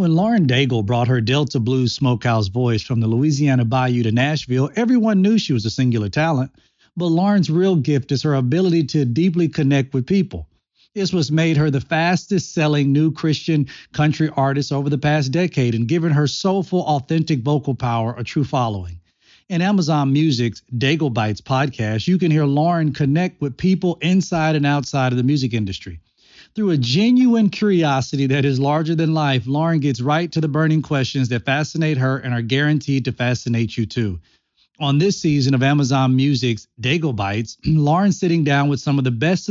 When Lauren Daigle brought her Delta Blues Smokehouse voice from the Louisiana Bayou to Nashville, everyone knew she was a singular talent, but Lauren's real gift is her ability to deeply connect with people. This was made her the fastest-selling new Christian country artist over the past decade and given her soulful, authentic vocal power a true following. In Amazon Music's Daigle Bites podcast, you can hear Lauren connect with people inside and outside of the music industry. Through a genuine curiosity that is larger than life, Lauren gets right to the burning questions that fascinate her and are guaranteed to fascinate you too. On this season of Amazon Music's Daigle Bites, Lauren's sitting down with some of the best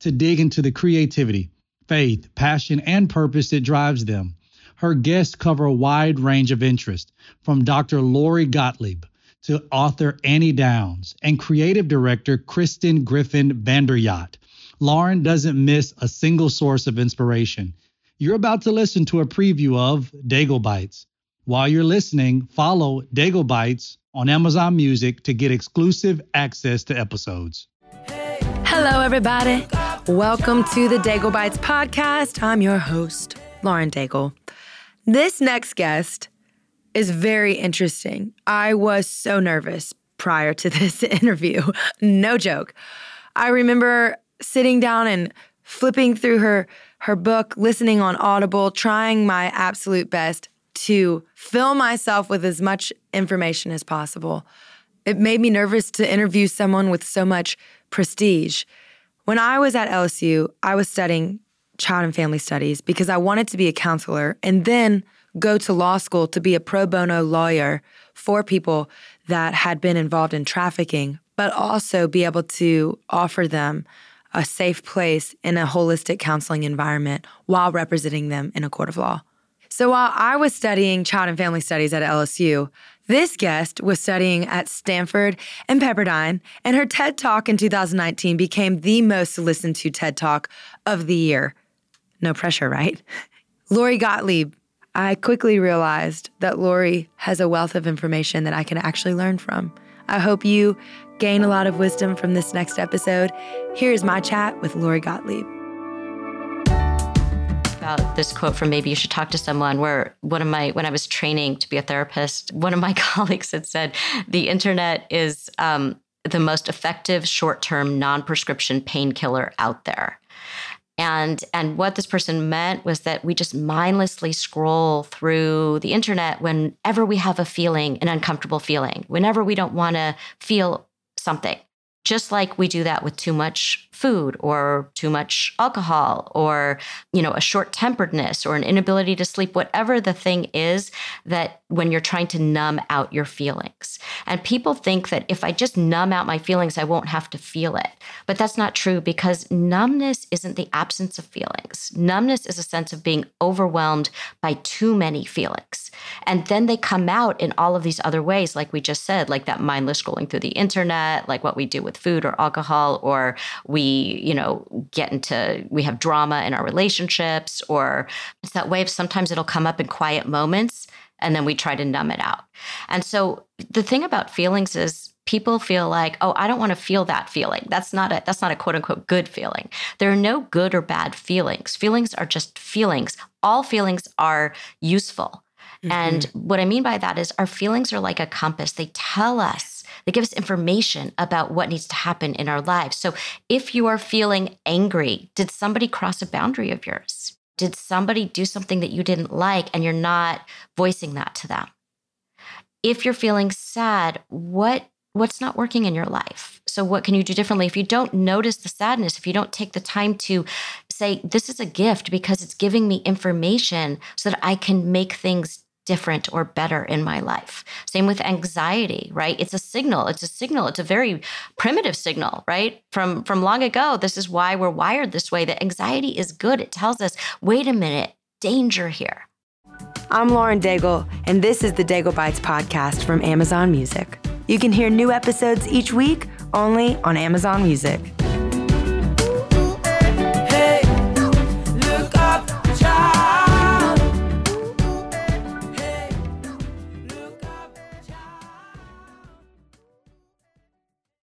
to dig into the creativity, faith, passion, and purpose that drives them. Her guests cover a wide range of interests, from Dr. Lori Gottlieb to author Annie Downs and creative director Kristen Griffin Vanderyacht. Lauren doesn't miss a single source of inspiration. You're about to listen to a preview of Daigle Bites. While you're listening, follow Daigle Bites on Amazon Music to get exclusive access to episodes. Hello, everybody. Welcome to the Daigle Bites podcast. I'm your host, Lauren Daigle. This next guest is very interesting. I was so nervous prior to this interview. No joke. I remember sitting down and flipping through her book, listening on Audible, trying my absolute best to fill myself with as much information as possible. It made me nervous to interview someone with so much prestige. When I was at LSU, I was studying child and family studies because I wanted to be a counselor and then go to law school to be a pro bono lawyer for people that had been involved in trafficking, but also be able to offer them a safe place in a holistic counseling environment while representing them in a court of law. So while I was studying child and family studies at LSU, this guest was studying at Stanford and Pepperdine, and her TED Talk in 2019 became the most listened to TED Talk of the year. No pressure, right? Lori Gottlieb. I quickly realized that Lori has a wealth of information that I can actually learn from. I hope you gain a lot of wisdom from this next episode. Here is my chat with Lori Gottlieb. About this quote from Maybe You Should Talk to Someone, where when I was training to be a therapist, one of my colleagues had said, the internet is the most effective short-term non-prescription painkiller out there. And what this person meant was that we just mindlessly scroll through the internet whenever we have a feeling, an uncomfortable feeling, whenever we don't want to feel something. Just like we do that with too much food or too much alcohol or, a short-temperedness or an inability to sleep, whatever the thing is that when you're trying to numb out your feelings. And people think that if I just numb out my feelings, I won't have to feel it. But that's not true, because numbness isn't the absence of feelings. Numbness is a sense of being overwhelmed by too many feelings. And then they come out in all of these other ways, like we just said, like that mindless scrolling through the internet, like what we do with food or alcohol, or we have drama in our relationships, or it's that way of sometimes it'll come up in quiet moments and then we try to numb it out. And so the thing about feelings is people feel like, oh, I don't want to feel that feeling. That's not a quote unquote good feeling. There are no good or bad feelings. Feelings are just feelings. All feelings are useful. Mm-hmm. And what I mean by that is our feelings are like a compass. They tell us. They give us information about what needs to happen in our lives. So if you are feeling angry, did somebody cross a boundary of yours? Did somebody do something that you didn't like and you're not voicing that to them? If you're feeling sad, what's not working in your life? So what can you do differently? If you don't notice the sadness, if you don't take the time to say, this is a gift because it's giving me information so that I can make things different or better in my life. Same with anxiety, right? It's a signal. It's a very primitive signal, right? From long ago, this is why we're wired this way, that anxiety is good. It tells us, wait a minute, danger here. I'm Lauren Daigle, and this is the Daigle Bites podcast from Amazon Music. You can hear new episodes each week only on Amazon Music.